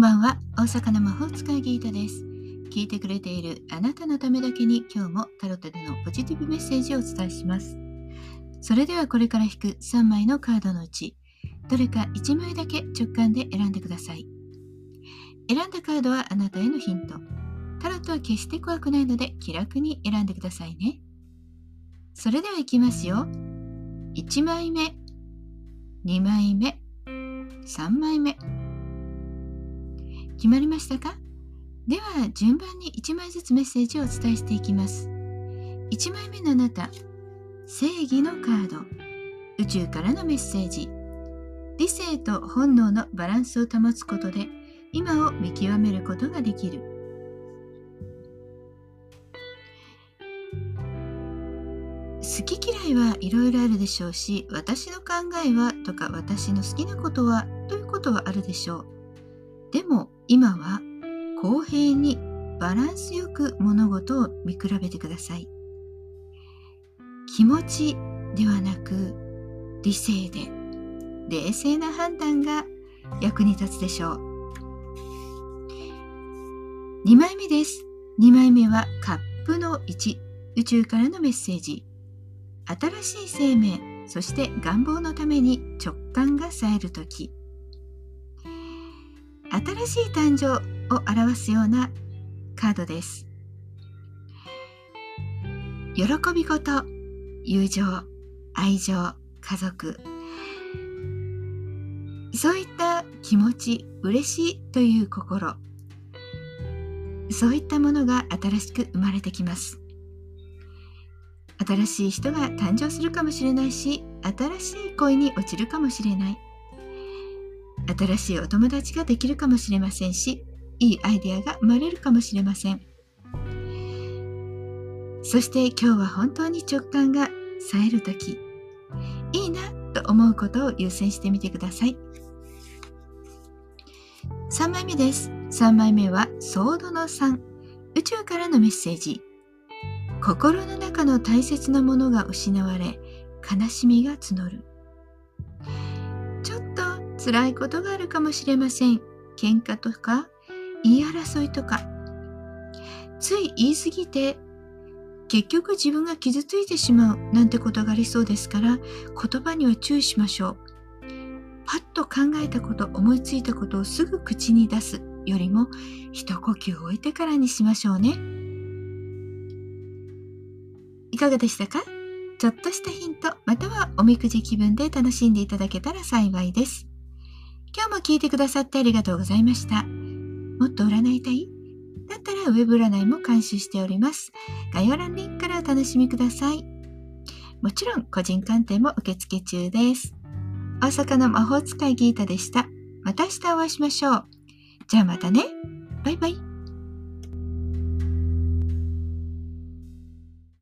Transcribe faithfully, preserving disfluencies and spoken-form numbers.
んばんは、大阪の魔法使いギータです。聞いてくれているあなたのためだけに、今日もタロットでのポジティブメッセージをお伝えします。それではこれから引くさんまいのカードのうち、どれかいちまいだけ直感で選んでください。選んだカードはあなたへのヒント。タロットは決して怖くないので、気楽に選んでくださいね。それでは行きますよ。いちまいめ、にまいめ、さんまいめ。決まりましたか？では順番にいちまいずつメッセージをお伝えしていきます。いちまいめのあなた、正義のカード。宇宙からのメッセージ。理性と本能のバランスを保つことで、今を見極めることができる。好き嫌いはいろいろあるでしょうし、私の考えはとか、私の好きなことはということはあるでしょう。でも今は公平にバランスよく物事を見比べてください。気持ちではなく理性で、冷静な判断が役に立つでしょう。にまいめです。にまいめはカップのいち、宇宙からのメッセージ。新しい生命、そして願望のために直感が冴えるとき。新しい誕生を表すようなカードです。喜びごと、友情、愛情、家族、そういった気持ち、嬉しいという心、そういったものが新しく生まれてきます。新しい人が誕生するかもしれないし、新しい恋に落ちるかもしれない。新しいお友達ができるかもしれませんし、いいアイデアが生まれるかもしれません。そして今日は本当に直感が冴えるとき、いいなと思うことを優先してみてください。さんまいめです。さんまいめはソードのさん、宇宙からのメッセージ。心の中の大切なものが失われ、悲しみが募る。ちょっと辛いことがあるかもしれません。喧嘩とか言い争いとか、つい言い過ぎて結局自分が傷ついてしまうなんてことがありそうですから、言葉には注意しましょう。パッと考えたこと、思いついたことをすぐ口に出すよりも、一呼吸置いてからにしましょうね。いかがでしたか？ちょっとしたヒント、またはおみくじ気分で楽しんでいただけたら幸いです。今日も聞いてくださってありがとうございました。もっと占いたい？だったらウェブ占いも監修しております。概要欄リンクからお楽しみください。もちろん個人鑑定も受付中です。大阪の魔法使いギータでした。また明日お会いしましょう。じゃあまたね。バイバイ。